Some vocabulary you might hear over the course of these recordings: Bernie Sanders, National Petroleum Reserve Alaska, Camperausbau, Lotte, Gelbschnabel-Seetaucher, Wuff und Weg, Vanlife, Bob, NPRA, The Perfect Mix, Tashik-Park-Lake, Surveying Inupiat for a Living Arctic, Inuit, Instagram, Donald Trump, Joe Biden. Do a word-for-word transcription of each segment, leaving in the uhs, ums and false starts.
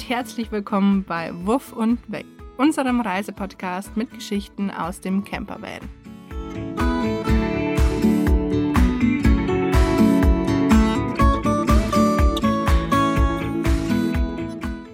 und herzlich willkommen bei Wuff und Weg, unserem Reisepodcast mit Geschichten aus dem Campervan.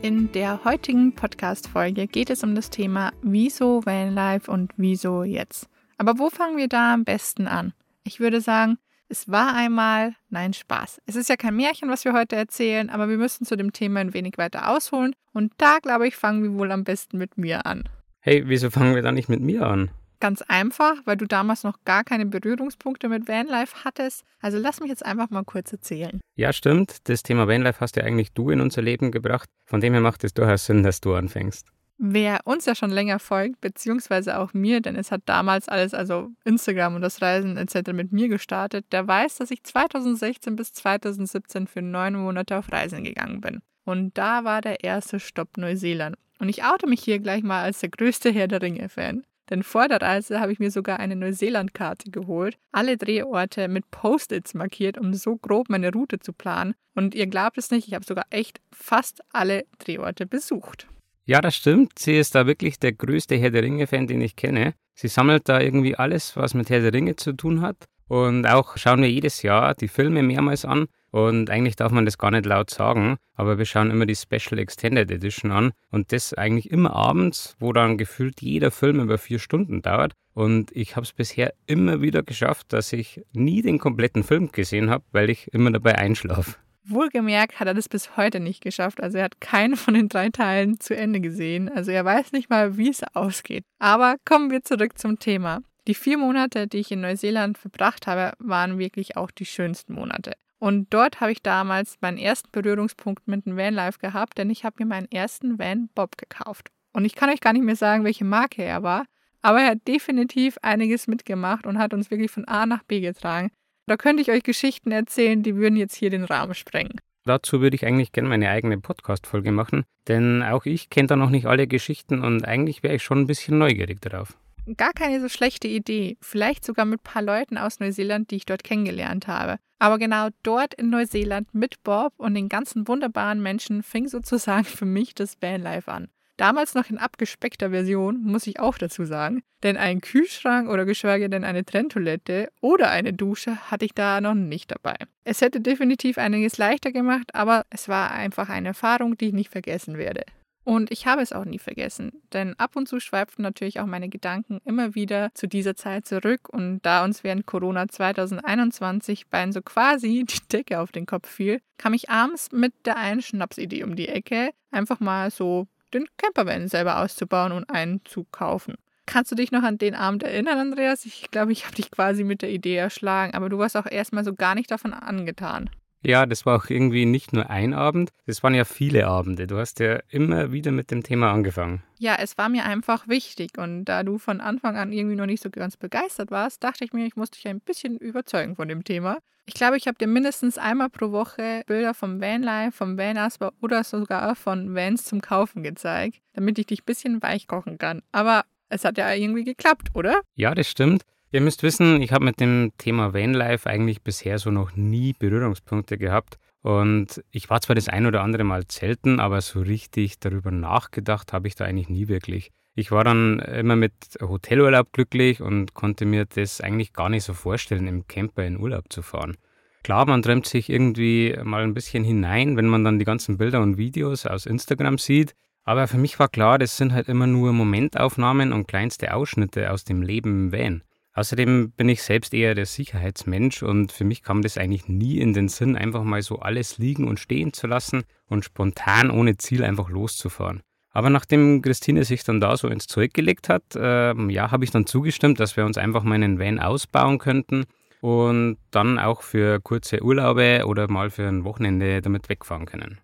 In der heutigen Podcast-Folge geht es um das Thema Wieso Vanlife und wieso jetzt? Aber wo fangen wir da am besten an? Ich würde sagen, es war einmal, nein, Spaß. Es ist ja kein Märchen, was wir heute erzählen, aber wir müssen zu dem Thema ein wenig weiter ausholen. Und da, glaube ich, fangen wir wohl am besten mit mir an. Hey, wieso fangen wir da nicht mit mir an? Ganz einfach, weil du damals noch gar keine Berührungspunkte mit Vanlife hattest. Also lass mich jetzt einfach mal kurz erzählen. Ja, stimmt. Das Thema Vanlife hast ja eigentlich du in unser Leben gebracht. Von dem her macht es durchaus Sinn, dass du anfängst. Wer uns ja schon länger folgt, beziehungsweise auch mir, denn es hat damals alles, also Instagram und das Reisen et cetera mit mir gestartet, der weiß, dass ich zweitausendsechzehn bis zweitausendsiebzehn für neun Monate auf Reisen gegangen bin. Und da war der erste Stopp Neuseeland. Und ich oute mich hier gleich mal als der größte Herr der Ringe-Fan. Denn vor der Reise habe ich mir sogar eine Neuseeland-Karte geholt, alle Drehorte mit Post-its markiert, um so grob meine Route zu planen. Und ihr glaubt es nicht, ich habe sogar echt fast alle Drehorte besucht. Ja, das stimmt. Sie ist da wirklich der größte Herr der Ringe-Fan, den ich kenne. Sie sammelt da irgendwie alles, was mit Herr der Ringe zu tun hat. Und auch schauen wir jedes Jahr die Filme mehrmals an. Und eigentlich darf man das gar nicht laut sagen, aber wir schauen immer die Special Extended Edition an. Und das eigentlich immer abends, wo dann gefühlt jeder Film über vier Stunden dauert. Und ich habe es bisher immer wieder geschafft, dass ich nie den kompletten Film gesehen habe, weil ich immer dabei einschlafe. Wohlgemerkt hat er das bis heute nicht geschafft, also er hat keinen von den drei Teilen zu Ende gesehen, also er weiß nicht mal, wie es ausgeht. Aber kommen wir zurück zum Thema. Die vier Monate, die ich in Neuseeland verbracht habe, waren wirklich auch die schönsten Monate. Und dort habe ich damals meinen ersten Berührungspunkt mit dem Vanlife gehabt, denn ich habe mir meinen ersten Van Bob gekauft. Und ich kann euch gar nicht mehr sagen, welche Marke er war, aber er hat definitiv einiges mitgemacht und hat uns wirklich von A nach B getragen. Da könnte ich euch Geschichten erzählen, die würden jetzt hier den Rahmen sprengen. Dazu würde ich eigentlich gerne meine eigene Podcast-Folge machen, denn auch ich kenne da noch nicht alle Geschichten und eigentlich wäre ich schon ein bisschen neugierig darauf. Gar keine so schlechte Idee, vielleicht sogar mit ein paar Leuten aus Neuseeland, die ich dort kennengelernt habe. Aber genau dort in Neuseeland mit Bob und den ganzen wunderbaren Menschen fing sozusagen für mich das Vanlife an. Damals noch in abgespeckter Version, muss ich auch dazu sagen, denn einen Kühlschrank oder geschweige denn eine Trenntoilette oder eine Dusche hatte ich da noch nicht dabei. Es hätte definitiv einiges leichter gemacht, aber es war einfach eine Erfahrung, die ich nicht vergessen werde. Und ich habe es auch nie vergessen, denn ab und zu schweiften natürlich auch meine Gedanken immer wieder zu dieser Zeit zurück und da uns während Corona zweitausendeinundzwanzig beiden so quasi die Decke auf den Kopf fiel, kam ich abends mit der einen Schnapsidee um die Ecke, einfach mal so den Campervan selber auszubauen und einen zu kaufen. Kannst du dich noch an den Abend erinnern, Andreas? Ich glaube, ich habe dich quasi mit der Idee erschlagen, aber du warst auch erstmal so gar nicht davon angetan. Ja, das war auch irgendwie nicht nur ein Abend, das waren ja viele Abende. Du hast ja immer wieder mit dem Thema angefangen. Ja, es war mir einfach wichtig und da du von Anfang an irgendwie noch nicht so ganz begeistert warst, dachte ich mir, ich muss dich ein bisschen überzeugen von dem Thema. Ich glaube, ich habe dir mindestens einmal pro Woche Bilder vom Vanlife, vom Vanausbau oder sogar von Vans zum Kaufen gezeigt, damit ich dich ein bisschen weich kochen kann. Aber es hat ja irgendwie geklappt, oder? Ja, das stimmt. Ihr müsst wissen, ich habe mit dem Thema Vanlife eigentlich bisher so noch nie Berührungspunkte gehabt. Und ich war zwar das ein oder andere Mal zelten, aber so richtig darüber nachgedacht habe ich da eigentlich nie wirklich. Ich war dann immer mit Hotelurlaub glücklich und konnte mir das eigentlich gar nicht so vorstellen, im Camper in Urlaub zu fahren. Klar, man träumt sich irgendwie mal ein bisschen hinein, wenn man dann die ganzen Bilder und Videos aus Instagram sieht. Aber für mich war klar, das sind halt immer nur Momentaufnahmen und kleinste Ausschnitte aus dem Leben im Van. Außerdem bin ich selbst eher der Sicherheitsmensch und für mich kam das eigentlich nie in den Sinn, einfach mal so alles liegen und stehen zu lassen und spontan ohne Ziel einfach loszufahren. Aber nachdem Christine sich dann da so ins Zeug gelegt hat, äh, ja, habe ich dann zugestimmt, dass wir uns einfach mal einen Van ausbauen könnten und dann auch für kurze Urlaube oder mal für ein Wochenende damit wegfahren können.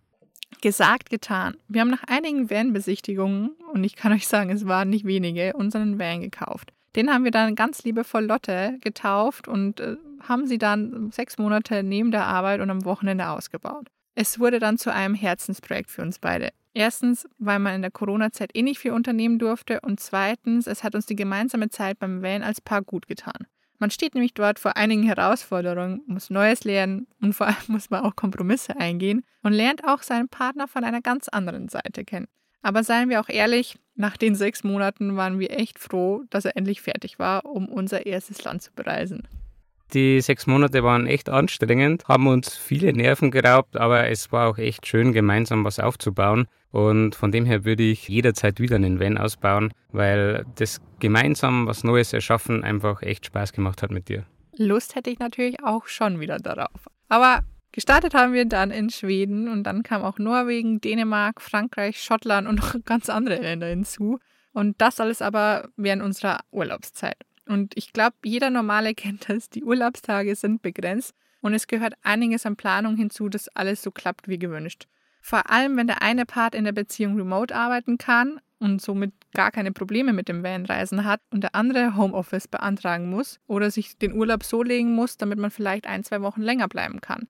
Gesagt, getan. Wir haben nach einigen Van-Besichtigungen, und ich kann euch sagen, es waren nicht wenige, unseren Van gekauft. Den haben wir dann ganz liebevoll Lotte getauft und äh, haben sie dann sechs Monate neben der Arbeit und am Wochenende ausgebaut. Es wurde dann zu einem Herzensprojekt für uns beide. Erstens, weil man in der Corona-Zeit eh nicht viel unternehmen durfte und zweitens, es hat uns die gemeinsame Zeit beim Van als Paar gut getan. Man steht nämlich dort vor einigen Herausforderungen, muss Neues lernen und vor allem muss man auch Kompromisse eingehen und lernt auch seinen Partner von einer ganz anderen Seite kennen. Aber seien wir auch ehrlich, nach den sechs Monaten waren wir echt froh, dass er endlich fertig war, um unser erstes Land zu bereisen. Die sechs Monate waren echt anstrengend, haben uns viele Nerven geraubt, aber es war auch echt schön, gemeinsam was aufzubauen. Und von dem her würde ich jederzeit wieder einen Van ausbauen, weil das gemeinsam was Neues erschaffen einfach echt Spaß gemacht hat mit dir. Lust hätte ich natürlich auch schon wieder darauf. Aber gestartet haben wir dann in Schweden und dann kam auch Norwegen, Dänemark, Frankreich, Schottland und noch ganz andere Länder hinzu. Und das alles aber während unserer Urlaubszeit. Und ich glaube, jeder Normale kennt das, die Urlaubstage sind begrenzt und es gehört einiges an Planung hinzu, dass alles so klappt wie gewünscht. Vor allem, wenn der eine Part in der Beziehung remote arbeiten kann und somit gar keine Probleme mit dem Vanreisen hat und der andere Homeoffice beantragen muss oder sich den Urlaub so legen muss, damit man vielleicht ein, zwei Wochen länger bleiben kann.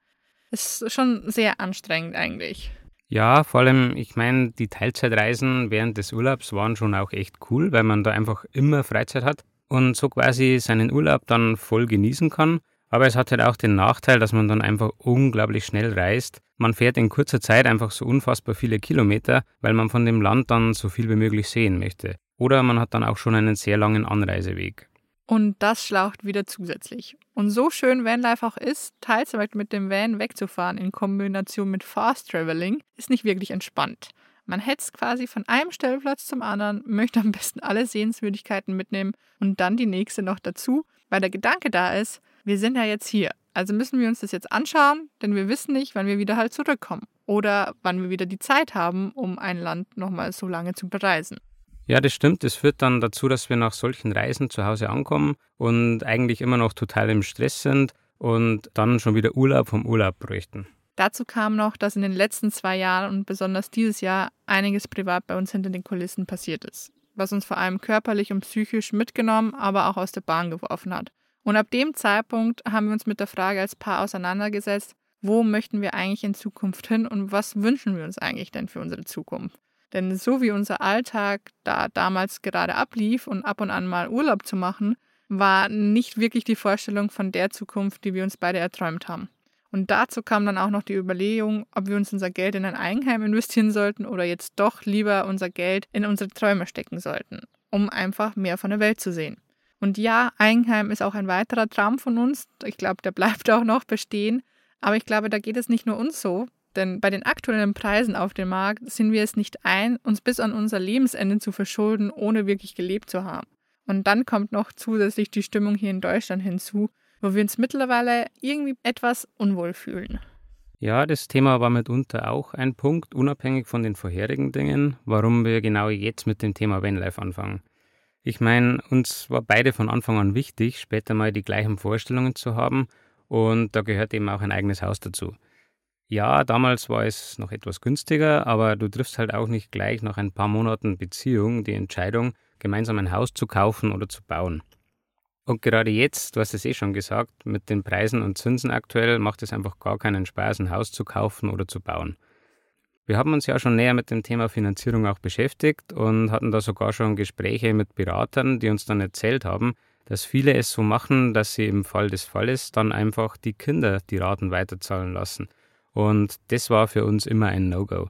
Es ist schon sehr anstrengend eigentlich. Ja, vor allem, ich meine, die Teilzeitreisen während des Urlaubs waren schon auch echt cool, weil man da einfach immer Freizeit hat. Und so quasi seinen Urlaub dann voll genießen kann. Aber es hat halt auch den Nachteil, dass man dann einfach unglaublich schnell reist. Man fährt in kurzer Zeit einfach so unfassbar viele Kilometer, weil man von dem Land dann so viel wie möglich sehen möchte. Oder man hat dann auch schon einen sehr langen Anreiseweg. Und das schlaucht wieder zusätzlich. Und so schön Vanlife auch ist, Teilzeit mit dem Van wegzufahren in Kombination mit Fast Traveling ist nicht wirklich entspannt. Man hetzt quasi von einem Stellplatz zum anderen, möchte am besten alle Sehenswürdigkeiten mitnehmen und dann die nächste noch dazu, weil der Gedanke da ist, wir sind ja jetzt hier, also müssen wir uns das jetzt anschauen, denn wir wissen nicht, wann wir wieder halt zurückkommen oder wann wir wieder die Zeit haben, um ein Land nochmal so lange zu bereisen. Ja, das stimmt. Das führt dann dazu, dass wir nach solchen Reisen zu Hause ankommen und eigentlich immer noch total im Stress sind und dann schon wieder Urlaub vom Urlaub bräuchten. Dazu kam noch, dass in den letzten zwei Jahren und besonders dieses Jahr einiges privat bei uns hinter den Kulissen passiert ist, was uns vor allem körperlich und psychisch mitgenommen, aber auch aus der Bahn geworfen hat. Und ab dem Zeitpunkt haben wir uns mit der Frage als Paar auseinandergesetzt, wo möchten wir eigentlich in Zukunft hin und was wünschen wir uns eigentlich denn für unsere Zukunft? Denn so wie unser Alltag da damals gerade ablief und ab und an mal Urlaub zu machen, war nicht wirklich die Vorstellung von der Zukunft, die wir uns beide erträumt haben. Und dazu kam dann auch noch die Überlegung, ob wir uns unser Geld in ein Eigenheim investieren sollten oder jetzt doch lieber unser Geld in unsere Träume stecken sollten, um einfach mehr von der Welt zu sehen. Und ja, Eigenheim ist auch ein weiterer Traum von uns. Ich glaube, der bleibt auch noch bestehen. Aber ich glaube, da geht es nicht nur uns so. Denn bei den aktuellen Preisen auf dem Markt sehen wir es nicht ein, uns bis an unser Lebensende zu verschulden, ohne wirklich gelebt zu haben. Und dann kommt noch zusätzlich die Stimmung hier in Deutschland hinzu, wo wir uns mittlerweile irgendwie etwas unwohl fühlen. Ja, das Thema war mitunter auch ein Punkt, unabhängig von den vorherigen Dingen, warum wir genau jetzt mit dem Thema Vanlife anfangen. Ich meine, uns war beide von Anfang an wichtig, später mal die gleichen Vorstellungen zu haben und da gehört eben auch ein eigenes Haus dazu. Ja, damals war es noch etwas günstiger, aber du triffst halt auch nicht gleich nach ein paar Monaten Beziehung die Entscheidung, gemeinsam ein Haus zu kaufen oder zu bauen. Und gerade jetzt, du hast es eh schon gesagt, mit den Preisen und Zinsen aktuell macht es einfach gar keinen Spaß, ein Haus zu kaufen oder zu bauen. Wir haben uns ja schon näher mit dem Thema Finanzierung auch beschäftigt und hatten da sogar schon Gespräche mit Beratern, die uns dann erzählt haben, dass viele es so machen, dass sie im Fall des Falles dann einfach die Kinder die Raten weiterzahlen lassen. Und das war für uns immer ein No-Go.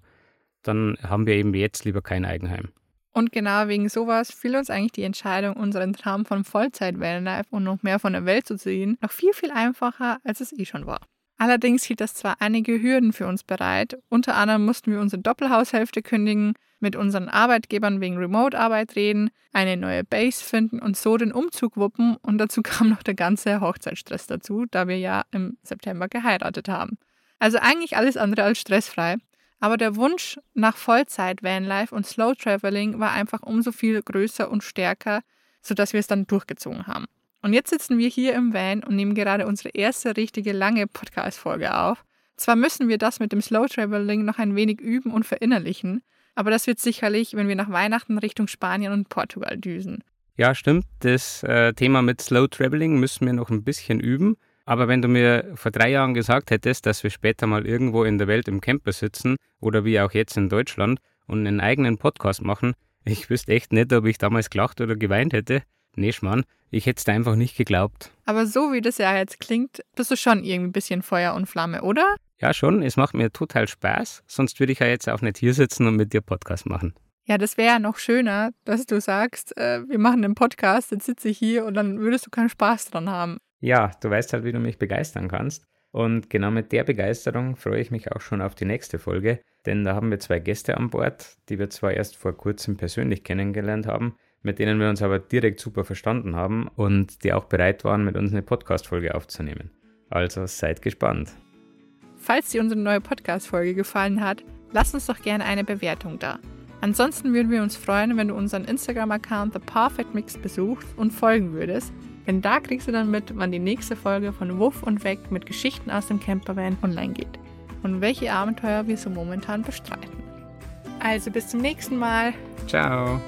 Dann haben wir eben jetzt lieber kein Eigenheim. Und genau wegen sowas fiel uns eigentlich die Entscheidung, unseren Traum von Vollzeit-Vanlife und noch mehr von der Welt zu sehen, noch viel, viel einfacher, als es eh schon war. Allerdings hielt das zwar einige Hürden für uns bereit, unter anderem mussten wir unsere Doppelhaushälfte kündigen, mit unseren Arbeitgebern wegen Remote-Arbeit reden, eine neue Base finden und so den Umzug wuppen und dazu kam noch der ganze Hochzeitsstress dazu, da wir ja im September geheiratet haben. Also eigentlich alles andere als stressfrei. Aber der Wunsch nach Vollzeit-Vanlife und Slow-Traveling war einfach umso viel größer und stärker, sodass wir es dann durchgezogen haben. Und jetzt sitzen wir hier im Van und nehmen gerade unsere erste richtige lange Podcast-Folge auf. Zwar müssen wir das mit dem Slow-Traveling noch ein wenig üben und verinnerlichen, aber das wird sicherlich, wenn wir nach Weihnachten Richtung Spanien und Portugal düsen. Ja, stimmt. Das äh, Thema mit Slow-Traveling müssen wir noch ein bisschen üben. Aber wenn du mir vor drei Jahren gesagt hättest, dass wir später mal irgendwo in der Welt im Camper sitzen oder wie auch jetzt in Deutschland und einen eigenen Podcast machen, ich wüsste echt nicht, ob ich damals gelacht oder geweint hätte. Nee, Schmarrn, ich hätte es da einfach nicht geglaubt. Aber so wie das ja jetzt klingt, bist du schon irgendwie ein bisschen Feuer und Flamme, oder? Ja, schon. Es macht mir total Spaß. Sonst würde ich ja jetzt auch nicht hier sitzen und mit dir Podcast machen. Ja, das wäre ja noch schöner, dass du sagst, äh, wir machen einen Podcast, jetzt sitze ich hier und dann würdest du keinen Spaß dran haben. Ja, du weißt halt, wie du mich begeistern kannst. Und genau mit der Begeisterung freue ich mich auch schon auf die nächste Folge, denn da haben wir zwei Gäste an Bord, die wir zwar erst vor kurzem persönlich kennengelernt haben, mit denen wir uns aber direkt super verstanden haben und die auch bereit waren, mit uns eine Podcast-Folge aufzunehmen. Also seid gespannt. Falls dir unsere neue Podcast-Folge gefallen hat, lass uns doch gerne eine Bewertung da. Ansonsten würden wir uns freuen, wenn du unseren Instagram-Account The Perfect Mix besuchst und folgen würdest, denn da kriegst du dann mit, wann die nächste Folge von Wuff und Weg mit Geschichten aus dem Campervan online geht und welche Abenteuer wir so momentan bestreiten. Also bis zum nächsten Mal. Ciao.